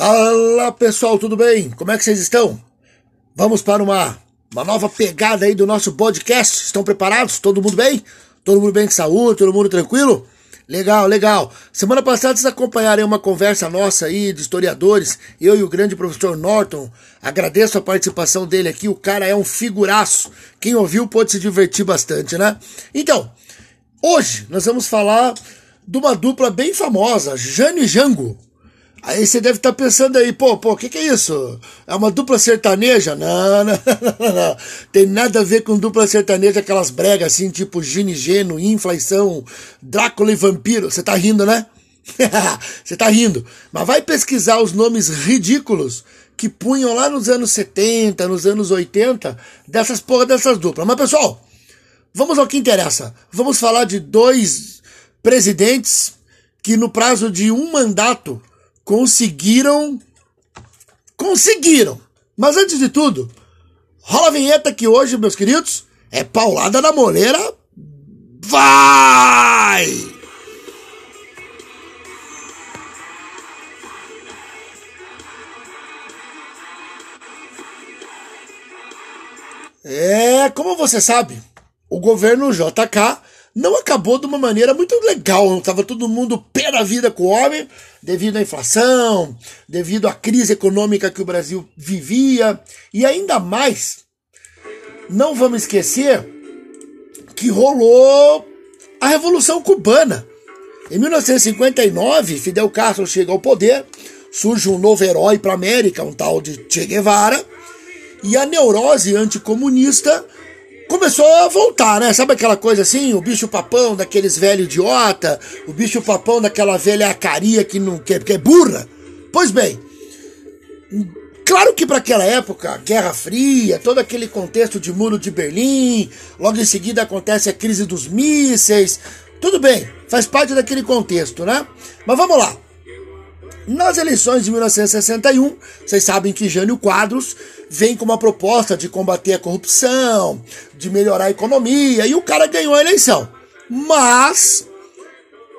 Fala pessoal, tudo bem? Como é que vocês estão? Vamos para uma nova pegada aí do nosso podcast. Estão preparados? Todo mundo bem? Todo mundo bem de saúde? Todo mundo tranquilo? Legal, legal. Semana passada vocês acompanharam uma conversa nossa aí de historiadores, eu e o grande professor Norton. Agradeço a participação dele aqui, o cara é um figuraço. Quem ouviu pode se divertir bastante, né? Então, hoje nós vamos falar de uma dupla bem famosa, Jânio e Jango. Aí você deve estar pensando aí, pô, que é isso? É uma dupla sertaneja? Não. Tem nada a ver com dupla sertaneja, aquelas bregas assim, tipo Gino e Geno, Inflação, Drácula e Vampiro. Você tá rindo, né? Você tá rindo. Mas vai pesquisar os nomes ridículos que punham lá nos anos 70, nos anos 80, dessas duplas. Mas, pessoal, vamos ao que interessa. Vamos falar de dois presidentes que, no prazo de um mandato, Conseguiram. Mas antes de tudo, rola a vinheta que hoje, meus queridos, é paulada na moleira. Vai! Como você sabe, o governo JK não acabou de uma maneira muito legal. Estava todo mundo pé da vida com o homem, devido à inflação, devido à crise econômica que o Brasil vivia. E ainda mais, não vamos esquecer que rolou a Revolução Cubana. Em 1959, Fidel Castro chega ao poder, surge um novo herói para a América, um tal de Che Guevara, e a neurose anticomunista começou a voltar, né? Sabe aquela coisa assim, o bicho-papão daqueles velho idiota, o bicho-papão daquela velha acaria que é burra? Pois bem, claro que para aquela época, Guerra Fria, todo aquele contexto de Muro de Berlim, logo em seguida acontece a crise dos mísseis, tudo bem, faz parte daquele contexto, né? Mas vamos lá. Nas eleições de 1961, vocês sabem que Jânio Quadros vem com uma proposta de combater a corrupção, de melhorar a economia, e o cara ganhou a eleição. Mas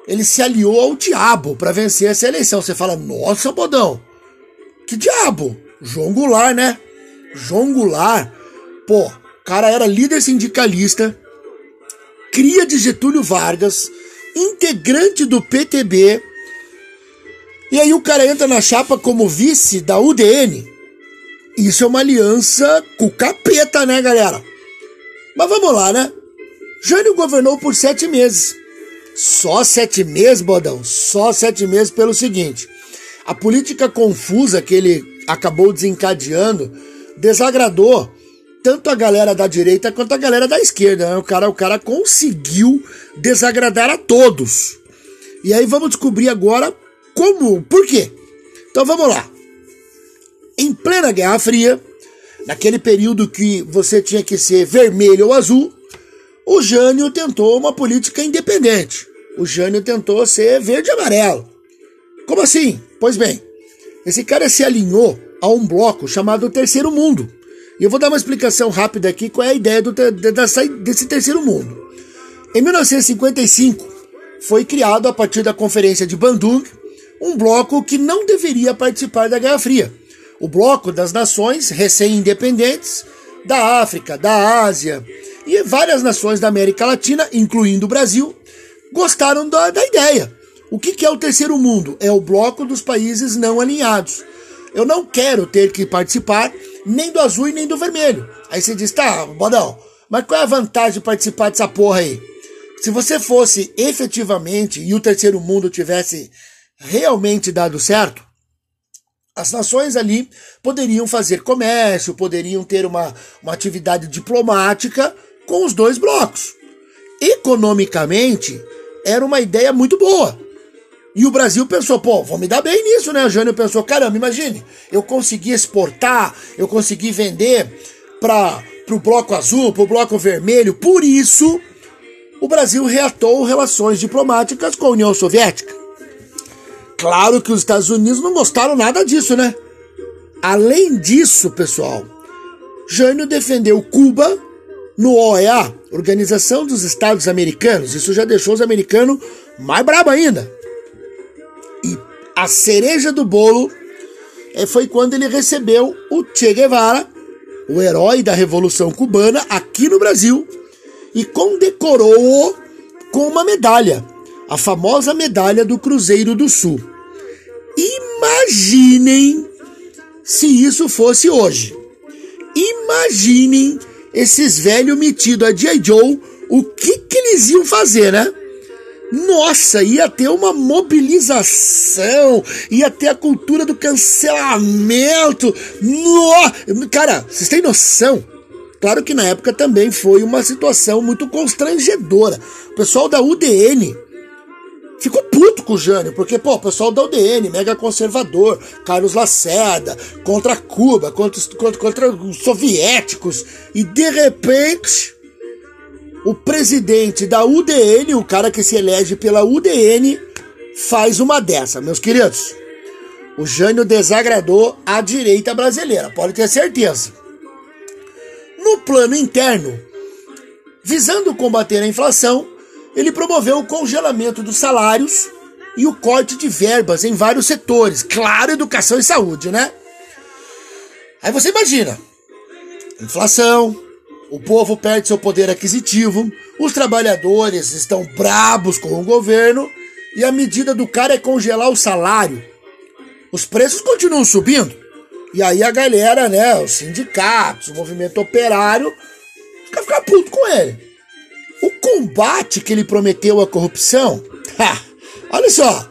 ele se aliou ao diabo para vencer essa eleição. Você fala, nossa, bodão, que diabo? João Goulart, né? João Goulart, pô, o cara era líder sindicalista, cria de Getúlio Vargas, integrante do PTB, e aí o cara entra na chapa como vice da UDN. Isso é uma aliança com o capeta, né, galera? Mas vamos lá, né? Jânio governou por 7 meses. Só 7 meses, bodão? Só 7 meses pelo seguinte. A política confusa que ele acabou desencadeando desagradou tanto a galera da direita quanto a galera da esquerda, né? O cara conseguiu desagradar a todos. E aí vamos descobrir agora como? Por quê? Então vamos lá. Em plena Guerra Fria, naquele período que você tinha que ser vermelho ou azul, o Jânio tentou uma política independente. O Jânio tentou ser verde e amarelo. Como assim? Pois bem, esse cara se alinhou a um bloco chamado Terceiro Mundo. E eu vou dar uma explicação rápida aqui qual é a ideia desse Terceiro Mundo. Em 1955, foi criado a partir da Conferência de Bandung um bloco que não deveria participar da Guerra Fria. O bloco das nações recém-independentes da África, da Ásia e várias nações da América Latina, incluindo o Brasil, gostaram da ideia. O que é o Terceiro Mundo? É o bloco dos países não alinhados. Eu não quero ter que participar nem do azul e nem do vermelho. Aí você diz, tá, bodão, mas qual é a vantagem de participar dessa porra aí? Se você fosse efetivamente e o Terceiro Mundo tivesse realmente dado certo, as nações ali poderiam fazer comércio, poderiam ter uma atividade diplomática com os dois blocos. Economicamente, era uma ideia muito boa. E o Brasil pensou, pô, vou me dar bem nisso, né? O Jânio pensou, caramba, imagine, eu consegui exportar, eu consegui vender para o bloco azul, para o bloco vermelho. Por isso, o Brasil reatou relações diplomáticas com a União Soviética. Claro que os Estados Unidos não gostaram nada disso, né? Além disso, pessoal, Jânio defendeu Cuba no OEA, Organização dos Estados Americanos. Isso já deixou os americanos mais brabo ainda. E a cereja do bolo foi quando ele recebeu o Che Guevara, o herói da Revolução Cubana, aqui no Brasil, e condecorou-o com uma medalha, a famosa medalha do Cruzeiro do Sul. Imaginem se isso fosse hoje. Imaginem esses velhos metidos a G.I. Joe, o que eles iam fazer, né? Nossa, ia ter uma mobilização, ia ter a cultura do cancelamento. Cara, vocês têm noção? Claro que na época também foi uma situação muito constrangedora. O pessoal da UDN ficou puto com o Jânio, porque, pô, o pessoal da UDN, mega conservador, Carlos Lacerda, contra Cuba, contra os soviéticos, e de repente o presidente da UDN, o cara que se elege pela UDN, faz uma dessa. Meus queridos, o Jânio desagradou a direita brasileira, pode ter certeza. No plano interno, visando combater a inflação, ele promoveu o congelamento dos salários e o corte de verbas em vários setores, claro, educação e saúde, né? Aí você imagina, inflação, o povo perde seu poder aquisitivo, os trabalhadores estão bravos com o governo e a medida do cara é congelar o salário. Os preços continuam subindo. E aí a galera, né, os sindicatos, o movimento operário, fica puto com ele. O combate que ele prometeu à corrupção, olha só,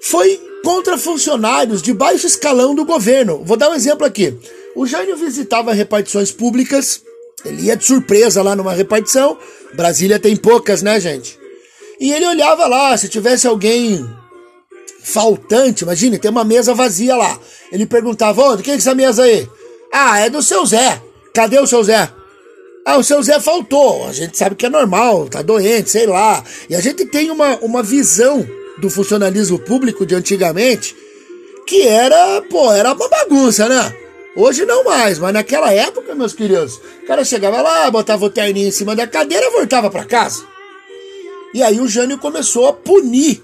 foi contra funcionários de baixo escalão do governo. Vou dar um exemplo aqui. O Jânio visitava repartições públicas. Ele ia de surpresa lá numa repartição. Brasília tem poucas, né, gente? E ele olhava lá, se tivesse alguém faltante, imagine, tem uma mesa vazia lá. Ele perguntava, ô, de quem é essa mesa aí? Ah, é do seu Zé. Cadê o seu Zé? Ah, o seu Zé faltou. A gente sabe que é normal, tá doente, sei lá. E a gente tem uma visão do funcionalismo público de antigamente que era, pô, era uma bagunça, né? Hoje não mais, mas naquela época, meus queridos, o cara chegava lá, botava o terninho em cima da cadeira e voltava para casa. E aí o Jânio começou a punir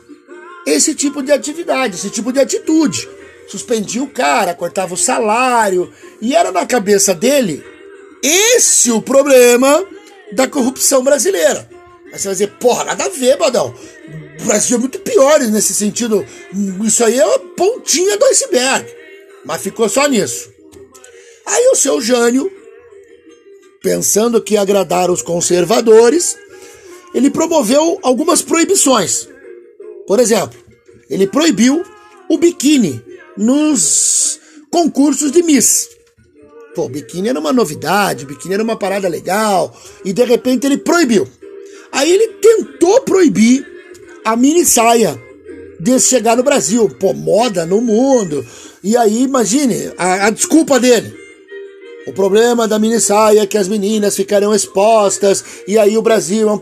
esse tipo de atividade, esse tipo de atitude. Suspendia o cara, cortava o salário, e era na cabeça dele esse o problema da corrupção brasileira. Aí você vai dizer, porra, nada a ver, badão. O Brasil é muito pior nesse sentido. Isso aí é uma pontinha do iceberg. Mas ficou só nisso. Aí o seu Jânio, pensando que ia agradar os conservadores, ele promoveu algumas proibições. Por exemplo, ele proibiu o biquíni nos concursos de Miss. Pô, o biquíni era uma novidade, o biquíni era uma parada legal, e de repente ele proibiu. Aí ele tentou proibir a mini saia de chegar no Brasil. Pô, moda no mundo. E aí, imagine, a desculpa dele. O problema da minissaia é que as meninas ficarão expostas, e aí o Brasil é um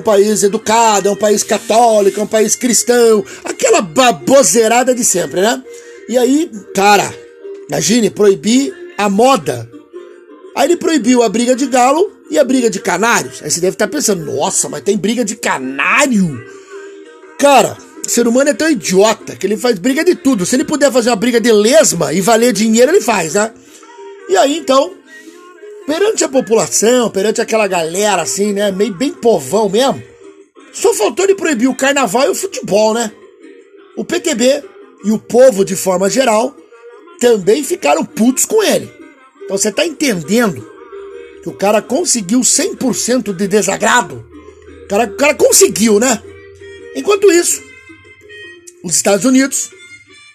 país educado, é um país católico, é um país cristão, aquela baboseirada de sempre, né? E aí, cara, imagine, proibir a moda. Aí ele proibiu a briga de galo e a briga de canários. Aí você deve estar pensando, nossa, mas tem briga de canário? Cara, o ser humano é tão idiota que ele faz briga de tudo. Se ele puder fazer uma briga de lesma e valer dinheiro, ele faz, né? E aí, então, perante a população, perante aquela galera, assim, né, meio bem povão mesmo, só faltou ele proibir o carnaval e o futebol, né? O PTB e o povo, de forma geral, também ficaram putos com ele. Então, você tá entendendo que o cara conseguiu 100% de desagrado? O cara conseguiu, né? Enquanto isso, os Estados Unidos,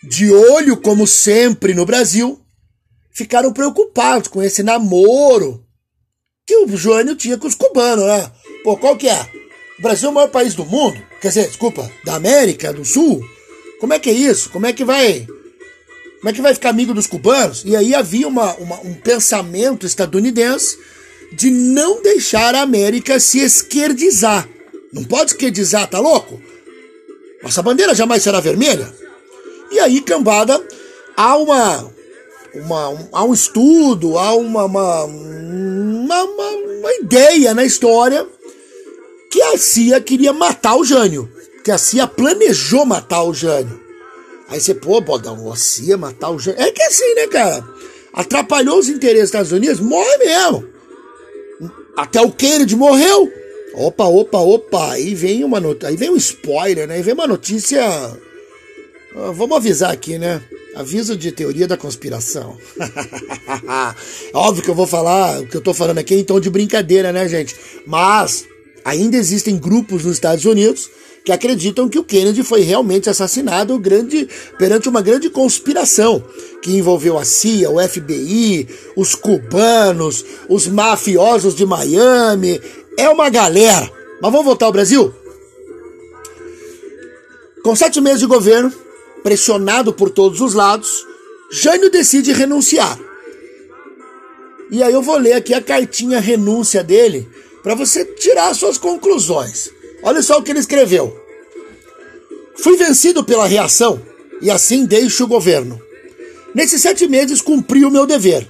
de olho, como sempre, no Brasil, ficaram preocupados com esse namoro que o Jânio tinha com os cubanos, né? Pô, qual que é? O Brasil é o maior país do mundo? Quer dizer, desculpa, da América do Sul? Como é que é isso? Como é que vai ficar amigo dos cubanos? E aí havia um pensamento estadunidense de não deixar a América se esquerdizar. Não pode esquerdizar, tá louco? Nossa bandeira jamais será vermelha. E aí, cambada, há um estudo, há uma ideia na história que a CIA queria matar o Jânio, que a CIA planejou matar o Jânio. Aí você, pô, Bodão, você ia matar o Jânio. É que é assim, né, cara? Atrapalhou os interesses dos Estados Unidos, morre mesmo. Até o Kennedy morreu. Opa. Aí vem um spoiler, né? Aí vem uma notícia... Vamos avisar aqui, né? Aviso de teoria da conspiração. Óbvio que eu vou falar, o que eu tô falando aqui é em tom de brincadeira, né, gente? Mas ainda existem grupos nos Estados Unidos que acreditam que o Kennedy foi realmente assassinado perante uma grande conspiração que envolveu a CIA, o FBI, os cubanos, os mafiosos de Miami. É uma galera. Mas vamos voltar ao Brasil? Com 7 meses de governo, pressionado por todos os lados, Jânio decide renunciar. E aí eu vou ler aqui a cartinha renúncia dele para você tirar suas conclusões. Olha só o que ele escreveu. Fui vencido pela reação e assim deixo o governo. Nesses 7 meses cumpri o meu dever.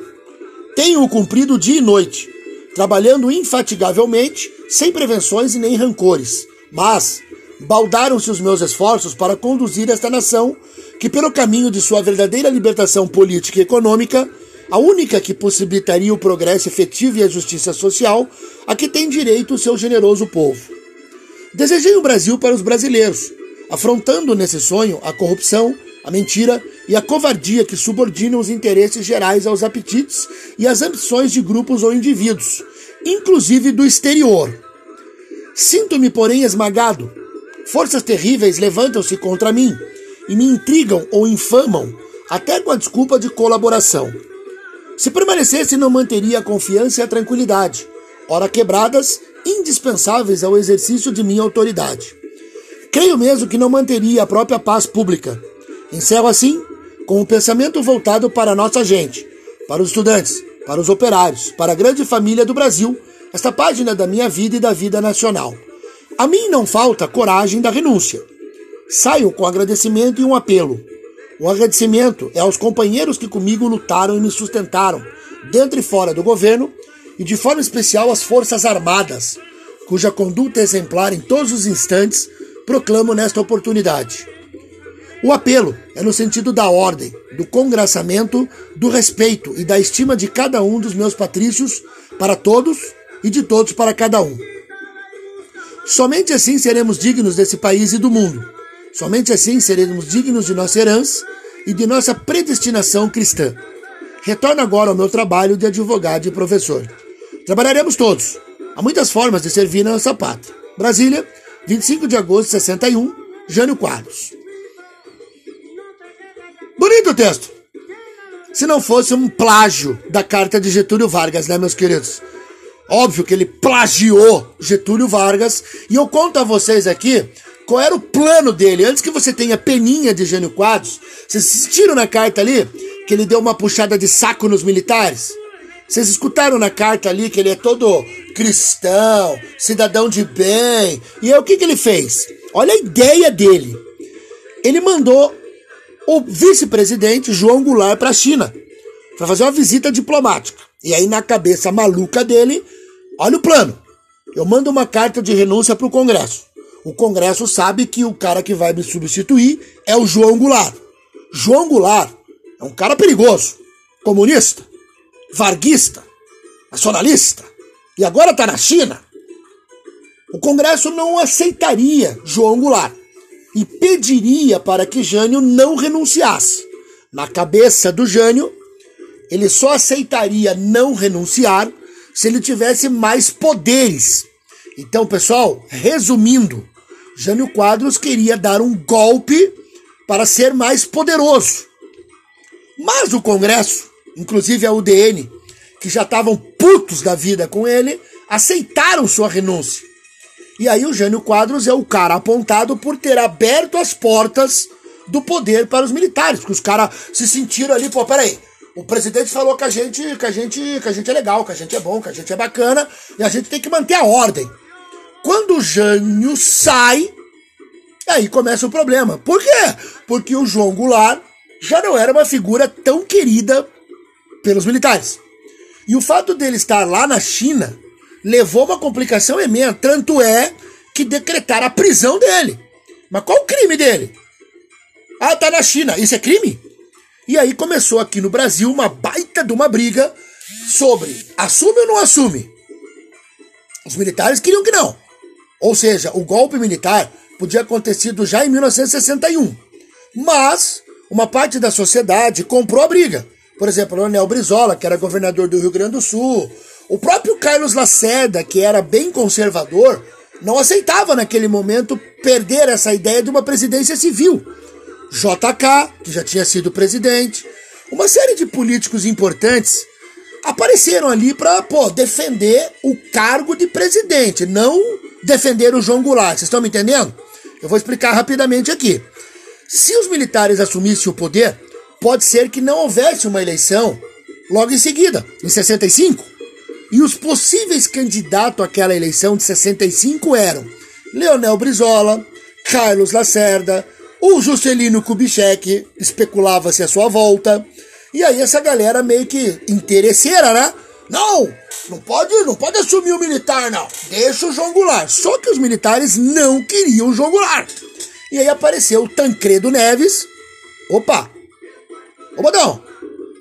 Tenho-o cumprido dia e noite, trabalhando infatigavelmente, sem prevenções e nem rancores. Mas baldaram-se os meus esforços para conduzir esta nação, que pelo caminho de sua verdadeira libertação política e econômica, a única que possibilitaria o progresso efetivo e a justiça social, a que tem direito o seu generoso povo. Desejei o Brasil para os brasileiros, afrontando nesse sonho a corrupção, a mentira e a covardia que subordinam os interesses gerais aos apetites e às ambições de grupos ou indivíduos, inclusive do exterior. Sinto-me, porém, esmagado. Forças terríveis levantam-se contra mim e me intrigam ou infamam, até com a desculpa de colaboração. Se permanecesse, não manteria a confiança e a tranquilidade, ora quebradas, indispensáveis ao exercício de minha autoridade. Creio mesmo que não manteria a própria paz pública. Encerro assim, com o pensamento voltado para a nossa gente, para os estudantes, para os operários, para a grande família do Brasil, esta página da minha vida e da vida nacional. A mim não falta coragem da renúncia. Saio com agradecimento e um apelo. O agradecimento é aos companheiros que comigo lutaram e me sustentaram, dentro e fora do governo, e de forma especial às Forças Armadas, cuja conduta exemplar em todos os instantes proclamo nesta oportunidade. O apelo é no sentido da ordem, do congraçamento, do respeito e da estima de cada um dos meus patrícios para todos e de todos para cada um. Somente assim seremos dignos desse país e do mundo. Somente assim seremos dignos de nossa herança e de nossa predestinação cristã. Retorno agora ao meu trabalho de advogado e professor. Trabalharemos todos. Há muitas formas de servir a nossa pátria. Brasília, 25 de agosto de 61, Jânio Quadros. Bonito o texto. Se não fosse um plágio da carta de Getúlio Vargas, né, meus queridos? Óbvio que ele plagiou Getúlio Vargas. E eu conto a vocês aqui qual era o plano dele. Antes que você tenha peninha de Jânio Quadros, vocês assistiram na carta ali que ele deu uma puxada de saco nos militares? Vocês escutaram na carta ali que ele é todo cristão, cidadão de bem. E aí o que ele fez? Olha a ideia dele. Ele mandou o vice-presidente João Goulart para a China, para fazer uma visita diplomática. E aí na cabeça maluca dele, olha o plano. Eu mando uma carta de renúncia para o Congresso. O Congresso sabe que o cara que vai me substituir é o João Goulart. João Goulart é um cara perigoso, comunista, varguista, nacionalista, e agora está na China. O Congresso não aceitaria João Goulart e pediria para que Jânio não renunciasse. Na cabeça do Jânio, ele só aceitaria não renunciar se ele tivesse mais poderes. Então, pessoal, resumindo, Jânio Quadros queria dar um golpe para ser mais poderoso. Mas o Congresso, inclusive a UDN, que já estavam putos da vida com ele, aceitaram sua renúncia. E aí o Jânio Quadros é o cara apontado por ter aberto as portas do poder para os militares, porque os caras se sentiram ali, pô, peraí, o presidente falou que a gente é legal, que a gente é bom, que a gente é bacana, e a gente tem que manter a ordem. Quando o Jânio sai, aí começa o problema. Por quê? Porque o João Goulart já não era uma figura tão querida pelos militares. E o fato dele estar lá na China levou uma complicação imensa, tanto é que decretaram a prisão dele. Mas qual o crime dele? Ah, tá na China, isso é crime? E aí começou aqui no Brasil uma baita de uma briga sobre assume ou não assume. Os militares queriam que não. Ou seja, o golpe militar podia ter acontecido já em 1961. Mas uma parte da sociedade comprou a briga. Por exemplo, o Leonel Brizola, que era governador do Rio Grande do Sul. O próprio Carlos Lacerda, que era bem conservador, não aceitava naquele momento perder essa ideia de uma presidência civil. JK, que já tinha sido presidente, uma série de políticos importantes apareceram ali para defender o cargo de presidente, não defender o João Goulart. Vocês estão me entendendo? Eu vou explicar rapidamente aqui. Se os militares assumissem o poder, pode ser que não houvesse uma eleição logo em seguida, em 65. E os possíveis candidatos àquela eleição de 65 eram Leonel Brizola, Carlos Lacerda, o Juscelino Kubitschek, especulava-se a sua volta. E aí essa galera meio que interesseira, né? Não pode assumir o militar, não. Deixa o João Goulart. Só que os militares não queriam o João Goulart. E aí apareceu o Tancredo Neves. Ô, Bodão,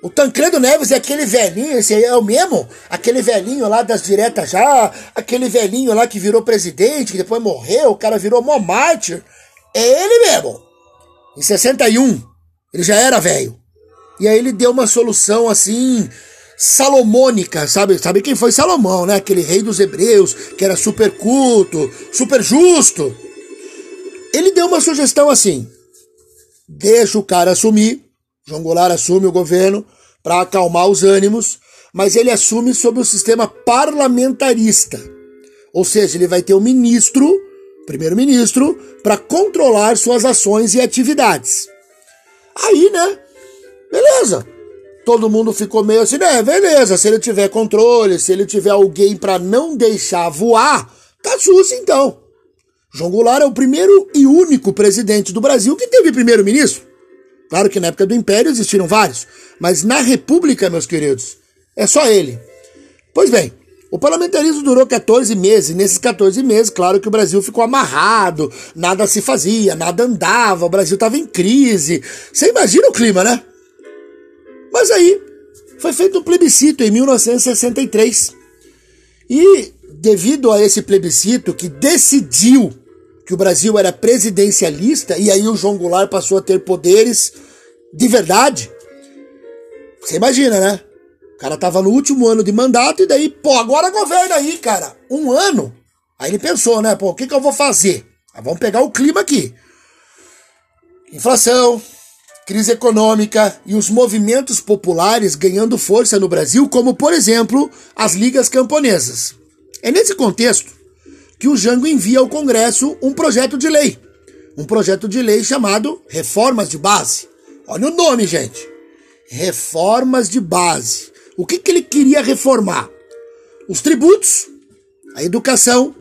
o Tancredo Neves é aquele velhinho, esse aí é o mesmo? Aquele velhinho lá das diretas já, aquele velhinho lá que virou presidente, que depois morreu, o cara virou mó mártir. É ele mesmo. Em 61, ele já era velho. E aí ele deu uma solução assim, salomônica, sabe? Sabe quem foi Salomão, né? Aquele rei dos hebreus, que era super culto, super justo. Ele deu uma sugestão assim: deixa o cara assumir, João Goulart assume o governo para acalmar os ânimos, mas ele assume sob o sistema parlamentarista. Ou seja, ele vai ter um ministro, primeiro-ministro, para controlar suas ações e atividades. Aí, né? Beleza. Todo mundo ficou meio assim, né? Beleza, se ele tiver controle, se ele tiver alguém para não deixar voar, tá sussa então. João Goulart é o primeiro e único presidente do Brasil que teve primeiro-ministro. Claro que na época do Império existiram vários, mas na República, meus queridos, é só ele. Pois bem, o parlamentarismo durou 14 meses, e nesses 14 meses, claro que o Brasil ficou amarrado, nada se fazia, nada andava, o Brasil estava em crise. Você imagina o clima, né? Mas aí, foi feito um plebiscito em 1963, e devido a esse plebiscito que decidiu que o Brasil era presidencialista, e aí o João Goulart passou a ter poderes de verdade. Você imagina, né? O cara tava no último ano de mandato, e daí, agora governa aí, cara. Um ano. Aí ele pensou, né? O que eu vou fazer? Ah, vamos pegar o clima aqui. Inflação, crise econômica e os movimentos populares ganhando força no Brasil, como, por exemplo, as ligas camponesas. É nesse contexto que o Jango envia ao Congresso um projeto de lei. Um projeto de lei chamado Reformas de Base. Olha o nome, gente. Reformas de Base. O que ele queria reformar? Os tributos, a educação,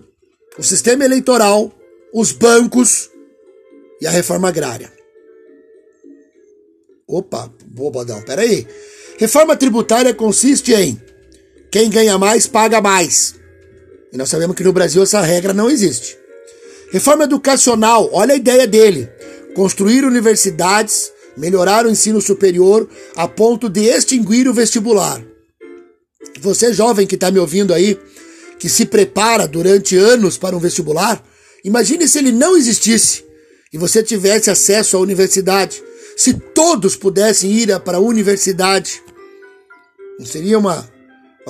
o sistema eleitoral, os bancos e a reforma agrária. Bobadão, peraí. Reforma tributária consiste em quem ganha mais, paga mais. E nós sabemos que no Brasil essa regra não existe. Reforma educacional, olha a ideia dele. Construir universidades, melhorar o ensino superior a ponto de extinguir o vestibular. Você jovem que está me ouvindo aí, que se prepara durante anos para um vestibular, imagine se ele não existisse e você tivesse acesso à universidade. Se todos pudessem ir para a universidade, não seria uma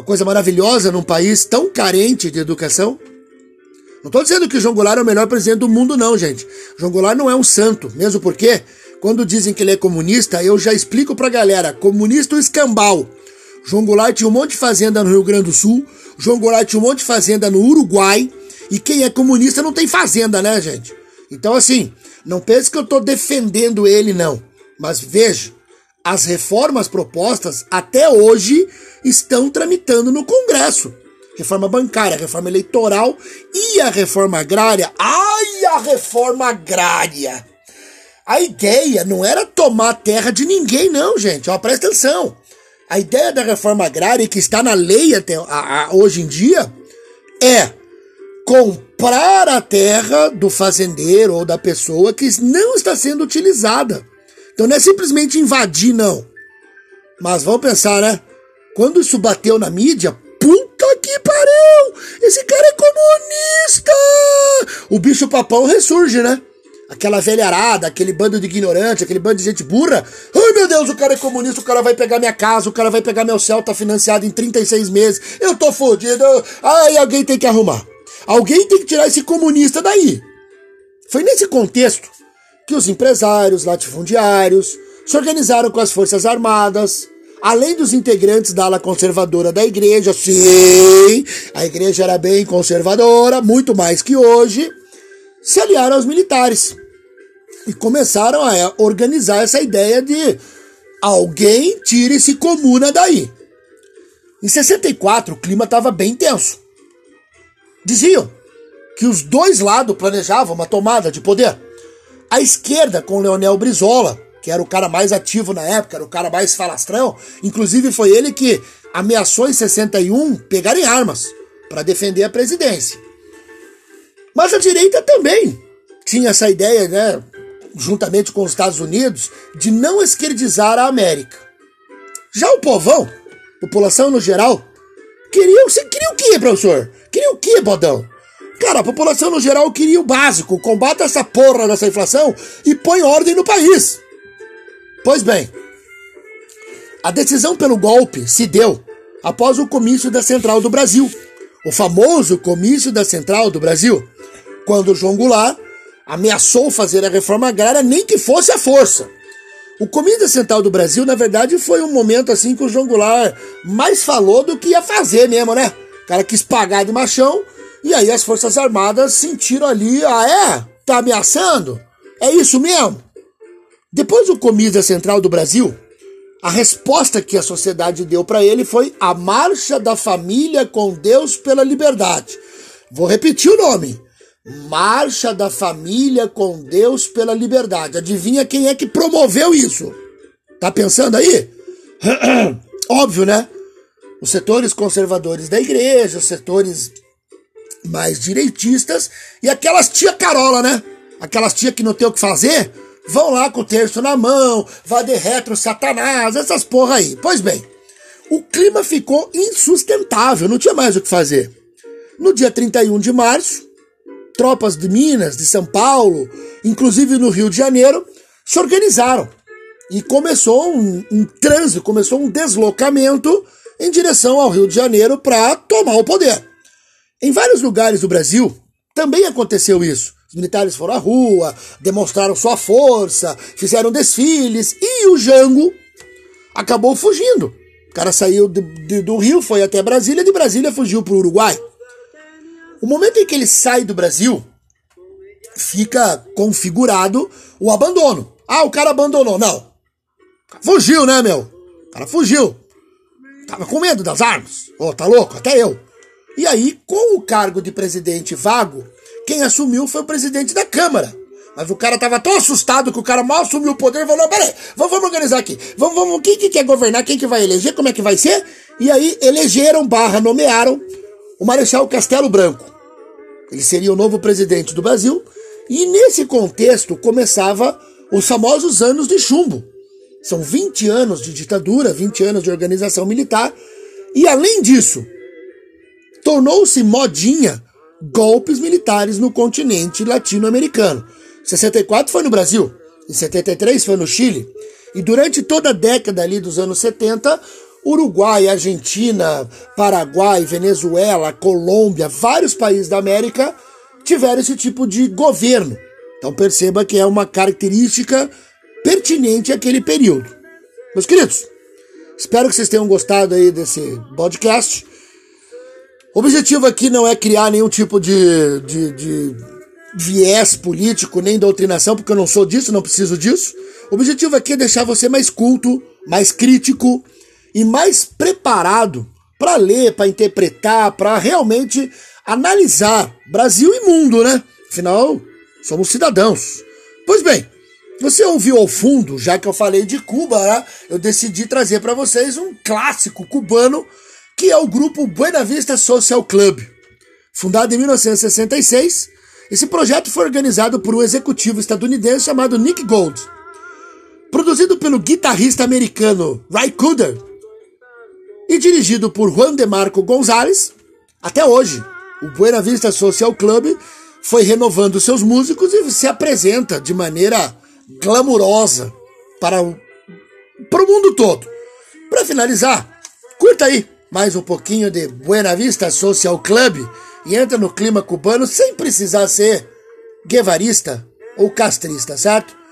coisa maravilhosa num país tão carente de educação? Não estou dizendo que o João Goulart é o melhor presidente do mundo, não, gente. João Goulart não é um santo, mesmo porque, quando dizem que ele é comunista, eu já explico pra galera, comunista ou escambau. João Goulart tinha um monte de fazenda no Rio Grande do Sul, João Goulart tinha um monte de fazenda no Uruguai, e quem é comunista não tem fazenda, né, gente? Então, assim, não pense que eu estou defendendo ele, não. Mas veja, as reformas propostas até hoje estão tramitando no Congresso. Reforma bancária, reforma eleitoral e a reforma agrária. Ai, a reforma agrária! A ideia não era tomar terra de ninguém, não, gente. Ó, presta atenção. A ideia da reforma agrária, que está na lei até hoje em dia, é comprar a terra do fazendeiro ou da pessoa que não está sendo utilizada. Então não é simplesmente invadir, não. Mas vamos pensar, né? Quando isso bateu na mídia, puta que pariu! Esse cara é comunista! O bicho papão ressurge, né? Aquela velharada, aquele bando de ignorante, aquele bando de gente burra. Ai, meu Deus, o cara é comunista, o cara vai pegar minha casa, o cara vai pegar meu céu, tá financiado em 36 meses. Eu tô fodido. Ai, alguém tem que arrumar. Alguém tem que tirar esse comunista daí. Foi nesse contexto que os empresários, latifundiários, se organizaram com as Forças Armadas, além dos integrantes da ala conservadora da igreja. Sim, a igreja era bem conservadora, muito mais que hoje. Se aliaram aos militares e começaram a organizar essa ideia de alguém tira esse comuna daí. Em 64, o clima estava bem tenso. Diziam que os dois lados planejavam uma tomada de poder. A esquerda, com Leonel Brizola, que era o cara mais ativo na época, era o cara mais falastrão, inclusive foi ele que ameaçou em 61 pegarem armas para defender a presidência. Mas a direita também tinha essa ideia, né, juntamente com os Estados Unidos, de não esquerdizar a América. Já o povão, população no geral, queria o quê, professor? Queria o quê, Bodão? Cara, a população no geral queria o básico, combata essa porra dessa inflação e põe ordem no país. Pois bem, a decisão pelo golpe se deu após o Comício da Central do Brasil. O famoso Comício da Central do Brasil, quando João Goulart ameaçou fazer a reforma agrária nem que fosse à força. O Comício da Central do Brasil, na verdade, foi um momento assim que o João Goulart mais falou do que ia fazer mesmo, né? O cara quis pagar de machão e aí as Forças Armadas sentiram ali, ah é? Tá ameaçando? É isso mesmo? Depois do Comício da Central do Brasil, a resposta que a sociedade deu para ele foi a Marcha da Família com Deus pela Liberdade. Vou repetir o nome. Marcha da Família com Deus pela Liberdade. Adivinha quem é que promoveu isso? Tá pensando aí? Óbvio, né? Os setores conservadores da igreja, os setores mais direitistas e aquelas tia Carola, né? Aquelas tia que não tem o que fazer, vão lá com o terço na mão, vá de retro, Satanás, essas porra aí. Pois bem, o clima ficou insustentável, não tinha mais o que fazer. No dia 31 de março, tropas de Minas, de São Paulo, inclusive no Rio de Janeiro, se organizaram. E começou um trânsito, começou um deslocamento em direção ao Rio de Janeiro para tomar o poder. Em vários lugares do Brasil também aconteceu isso. Os militares foram à rua, demonstraram sua força, fizeram desfiles e o Jango acabou fugindo. O cara saiu do Rio, foi até Brasília, de Brasília fugiu para o Uruguai. O momento em que ele sai do Brasil, fica configurado o abandono. Ah, o cara abandonou. Não. Fugiu, né, meu? O cara fugiu. Tava com medo das armas. Ô, tá louco? Até eu. E aí, com o cargo de presidente vago, quem assumiu foi o presidente da Câmara. Mas o cara tava tão assustado que o cara mal assumiu o poder e falou, peraí, vamos organizar aqui. Vamos, quem que quer governar, quem que vai eleger, como é que vai ser? E aí elegeram, nomearam o Marechal Castelo Branco. Ele seria o novo presidente do Brasil. E nesse contexto começava os famosos anos de chumbo. São 20 anos de ditadura, 20 anos de organização militar. E além disso, tornou-se modinha golpes militares no continente latino-americano. 64 foi no Brasil, em 73 foi no Chile, e durante toda a década ali dos anos 70, Uruguai, Argentina, Paraguai, Venezuela, Colômbia, vários países da América tiveram esse tipo de governo. Então perceba que é uma característica pertinente àquele período. Meus queridos, espero que vocês tenham gostado aí desse podcast. O objetivo aqui não é criar nenhum tipo de viés político, nem doutrinação, porque eu não sou disso, não preciso disso. O objetivo aqui é deixar você mais culto, mais crítico e mais preparado para ler, para interpretar, para realmente analisar Brasil e mundo, né? Afinal, somos cidadãos. Pois bem, você ouviu ao fundo, já que eu falei de Cuba, né? Eu decidi trazer para vocês um clássico cubano, que é o grupo Buena Vista Social Club. Fundado em 1966, esse projeto foi organizado por um executivo estadunidense chamado Nick Gold. produzido pelo guitarrista americano Ry Cooder e dirigido por Juan de Marco Gonzalez, até hoje, o Buena Vista Social Club foi renovando seus músicos e se apresenta de maneira glamurosa para o mundo todo. Para finalizar, curta aí mais um pouquinho de Buena Vista Social Club e entra no clima cubano sem precisar ser guevarista ou castrista, certo?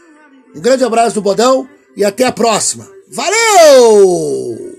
Um grande abraço do Bodão e até a próxima. Valeu!